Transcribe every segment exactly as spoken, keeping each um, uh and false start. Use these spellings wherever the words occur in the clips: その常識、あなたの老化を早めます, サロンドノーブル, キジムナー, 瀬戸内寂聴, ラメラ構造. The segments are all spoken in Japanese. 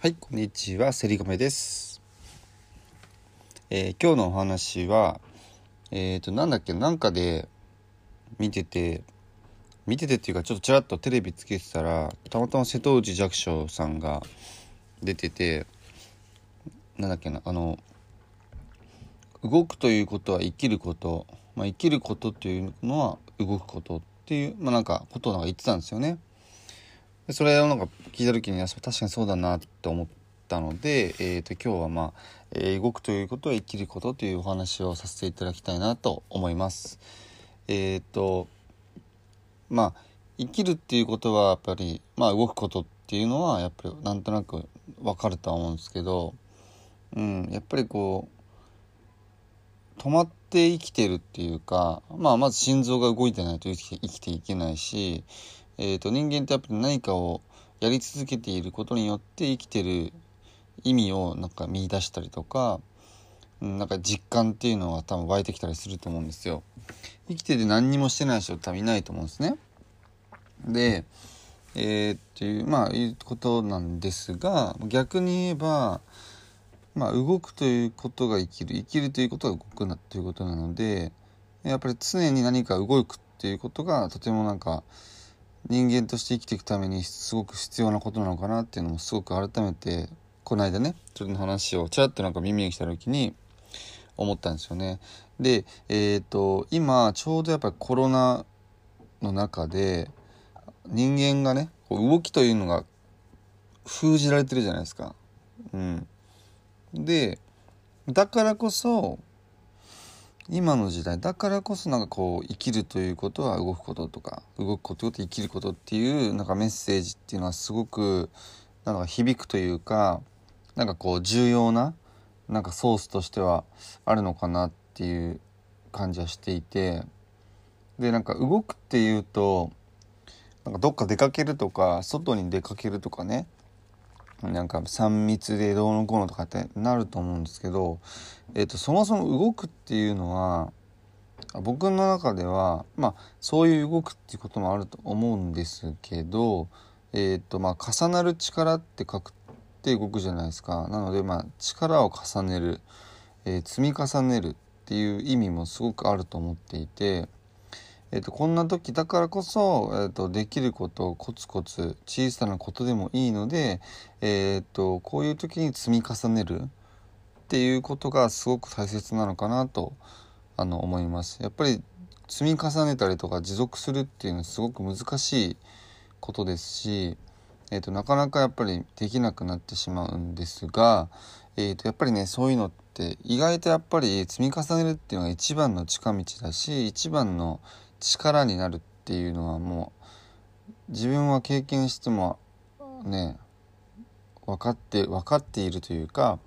はい、こんにちは、せりごめです、えー、今日のお話はえっとなんだっけなんかで見てて見ててっていうかちょっとちらっとテレビつけてたらたまたま瀬戸内寂聴さんが出てて、なんだっけなあの動くということは生きること、まあ、生きることっていうのは動くことっていう、まあ、なんかことをなんか言ってたんですよね。それをなんか聞いた時に確かにそうだなと思ったので、えー、と今日は、まあえー、動くということは生きることというお話をさせていただきたいなと思います。えーとまあ、生きるっていうことはやっぱり、まあ、動くことっていうのはやっぱりなんとなく分かるとは思うんですけど、うん、やっぱりこう止まって生きてるっていうか、まあ、まず心臓が動いてないと生きて、生きていけないし、えーと人間ってやっぱり何かをやり続けていることによって生きてる意味をなんか見出したりとか、なんか実感っていうのが多分湧いてきたりすると思うんですよ。生きてて何にもしてない人多分いないと思うんですね。で、えー、っていうまあいうことなんですが、逆に言えば、まあ、動くということが生きる、生きるということが動くなということなので、やっぱり常に何か動くっていうことがとてもなんか人間として生きていくためにすごく必要なことなのかなっていうのもすごく改めてこの間ねそれの話をちらっとなんか耳に来た時に思ったんですよね。で、えーと今ちょうどやっぱりコロナの中で人間がね動きというのが封じられてるじゃないですか。うん、でだからこそ今の時代だからこそなんかこう生きるということは動くこととか動くことと生きることっていうなんかメッセージっていうのはすごくなんか響くというか、なんかこう重要ななんかソースとしてはあるのかなっていう感じはしていて、でなんか動くっていうとなんかどっか出かけるとか外に出かけるとかね、なんか三密でどうのこうのとかってなると思うんですけど、えー、とそもそも動くっていうのは僕の中では、まあ、そういう動くっていうこともあると思うんですけど、えーとまあ、重なる力って書くって動くじゃないですか。なので、まあ、力を重ねる、えー、積み重ねるっていう意味もすごくあると思っていて、えー、とこんな時だからこそ、えー、とできることをコツコツ小さなことでもいいので、えー、とこういう時に積み重ねるっていうことがすごく大切なのかなとあの思います。やっぱり積み重ねたりとか持続するっていうのはすごく難しいことですし、えー、となかなかやっぱりできなくなってしまうんですが、えー、とやっぱりねそういうのって意外とやっぱり積み重ねるっていうのが一番の近道だし一番の力になるっていうのはもう自分は経験してもね分かって分かっているというか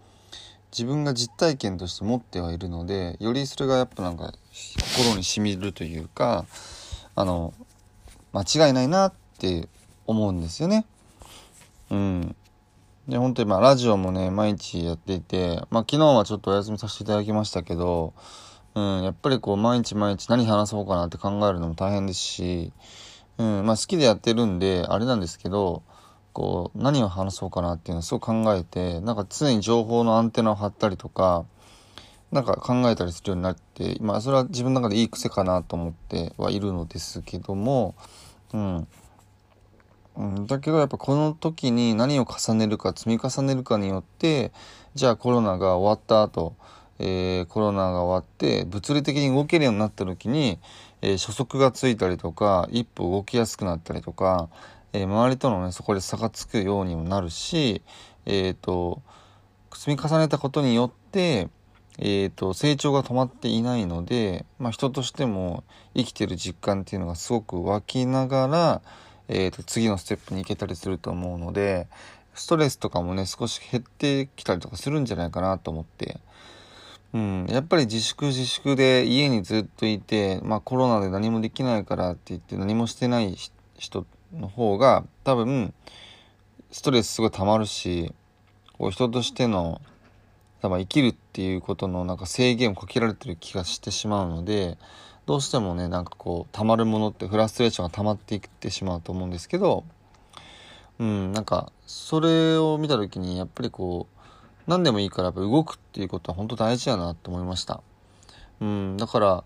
自分が実体験として持ってはいるので、よりそれがやっぱなんか心に染みるというかあの間違いないなって思うんですよね。うん、で本当にまあラジオもね毎日やっていて、まあ、昨日はちょっとお休みさせていただきましたけど、うん、やっぱりこう毎日毎日何話そうかなって考えるのも大変ですし、うんまあ、好きでやってるんであれなんですけど、こう何を話そうかなっていうのをすごく考えて、なんか常に情報のアンテナを張ったりとかなんか考えたりするようになって、まあ、それは自分の中でいい癖かなと思ってはいるのですけども、うんうん、だけどやっぱこの時に何を重ねるか積み重ねるかによって、じゃあコロナが終わった後えー、コロナが終わって物理的に動けるようになった時に、えー、初速がついたりとか一歩動きやすくなったりとか、えー、周りとのねそこで差がつくようにもなるし、えーと、積み重ねたことによって、えーと、成長が止まっていないので、まあ、人としても生きてる実感っていうのがすごく湧きながら、えーと、次のステップに行けたりすると思うので、ストレスとかもね少し減ってきたりとかするんじゃないかなと思って。うん、やっぱり自粛自粛で家にずっといて、まあ、コロナで何もできないからって言って何もしてない人の方が多分ストレスすごい溜まるし、こう人としての多分生きるっていうことのなんか制限をかけられてる気がしてしまうので、どうしてもねなんかこう溜まるものってフラストレーションが溜まっていってしまうと思うんですけど、うん、なんかそれを見た時にやっぱりこう何でもいいからやっぱ動くっていうことは本当大事やなって思いました。うん、だから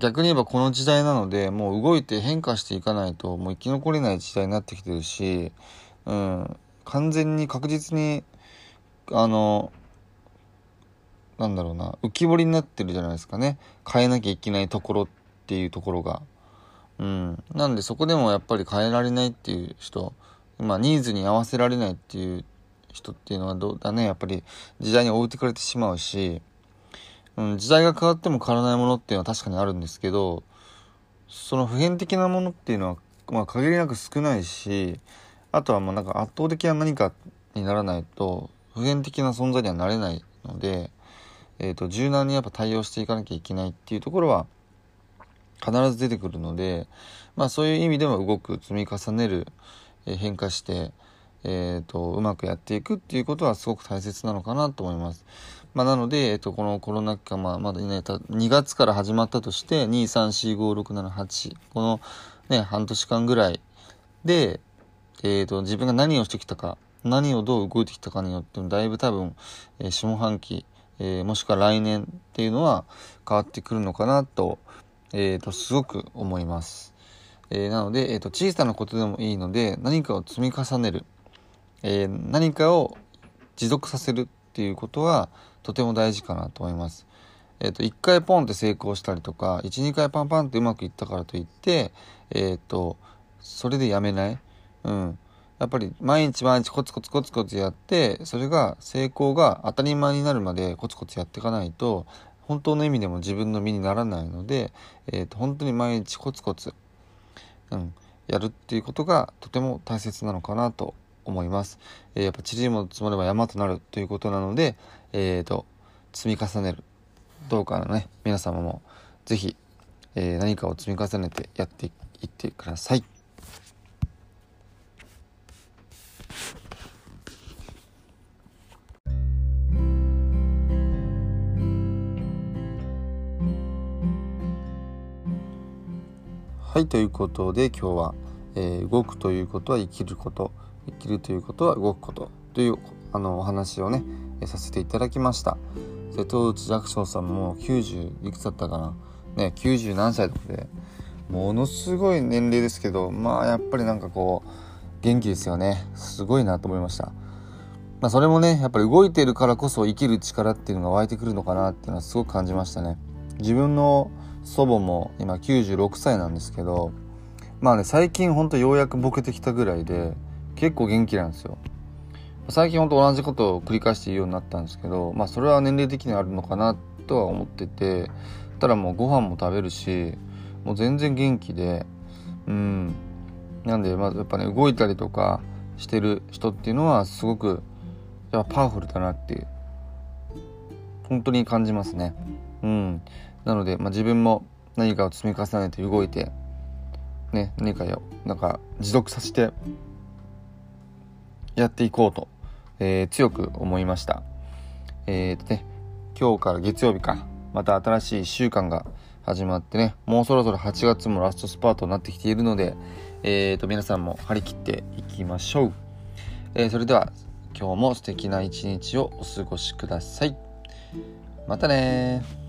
逆に言えばこの時代なのでもう動いて変化していかないともう生き残れない時代になってきてるし、うん、完全に確実にあのなんだろうな浮き彫りになってるじゃないですかね。変えなきゃいけないところっていうところが、うん、なんでそこでもやっぱり変えられないっていう人、まあ、ニーズに合わせられないっていう人っていうのはどうだねやっぱり時代に追いてくれてしまうし、うん、時代が変わっても変わらないものっていうのは確かにあるんですけど、その普遍的なものっていうのは、まあ、限りなく少ないし、あとはもうなんか圧倒的な何かにならないと普遍的な存在にはなれないので、えーと、柔軟にやっぱ対応していかなきゃいけないっていうところは必ず出てくるので、まあ、そういう意味でも動く、積み重ねる、えー、変化してえー、とうまくやっていくっていうことはすごく大切なのかなと思います。まあ、なので、えー、とこのコロナ禍、まあ、まだ、ね、にがつから始まったとしてに、さん、し、ご、ろく、しち、はちこの、ね、半年間ぐらいで、えー、と自分が何をしてきたか何をどう動いてきたかによってもだいぶ多分、えー、下半期、えー、もしくは来年っていうのは変わってくるのかなと、えー、とすごく思います。えー、なので、えー、と小さなことでもいいので何かを積み重ねる、えー、何かを持続させるっていうことはとても大事かなと思います。えっと、いっかいポンって成功したりとか、いち、にかいパンパンってうまくいったからといって、えっと、それでやめない。うん。やっぱり毎日毎日コツコツコツコツやって、それが成功が当たり前になるまでコツコツやっていかないと、本当の意味でも自分の身にならないので、えっと、本当に毎日コツコツ、うん、やるっていうことがとても大切なのかなと思います。えー、やっぱ塵も積もれば山となるということなので、えーと、積み重ねる。どうかのね、皆様もぜひ、えー、何かを積み重ねてやっていってください。はい、ということで今日は、えー、動くということは生きること。生きるということは動くことというあのお話をねさせていただきました。瀬戸内寂聴さんもきゅうじゅういくつだったかな、ね、きゅうじゅうなんさいとかでものすごい年齢ですけど、まあやっぱりなんかこう元気ですよね。すごいなと思いました。まあ、それもねやっぱり動いているからこそ生きる力っていうのが湧いてくるのかなっていうのはすごく感じましたね。自分の祖母も今きゅうじゅうろくさいなんですけど、まあね最近ほんとようやくボケてきたぐらいで結構元気なんですよ。最近ほんと同じことを繰り返して言うようになったんですけど、まあそれは年齢的にあるのかなとは思ってて、ただもうご飯も食べるし、もう全然元気で、うん、なんでまあやっぱね動いたりとかしてる人っていうのはすごくやっぱパワフルだなって本当に感じますね。うん、なのでまあ自分も何かを積み重ねて動いてね何かやなんか持続させて。やっていこうと、えー、強く思いました。えーとね、今日から月曜日か、また新しいいっしゅうかんが始まってね、もうそろそろはちがつもラストスパートになってきているので、えーと皆さんも張り切っていきましょう。えー、それでは今日も素敵な一日をお過ごしください。またねー。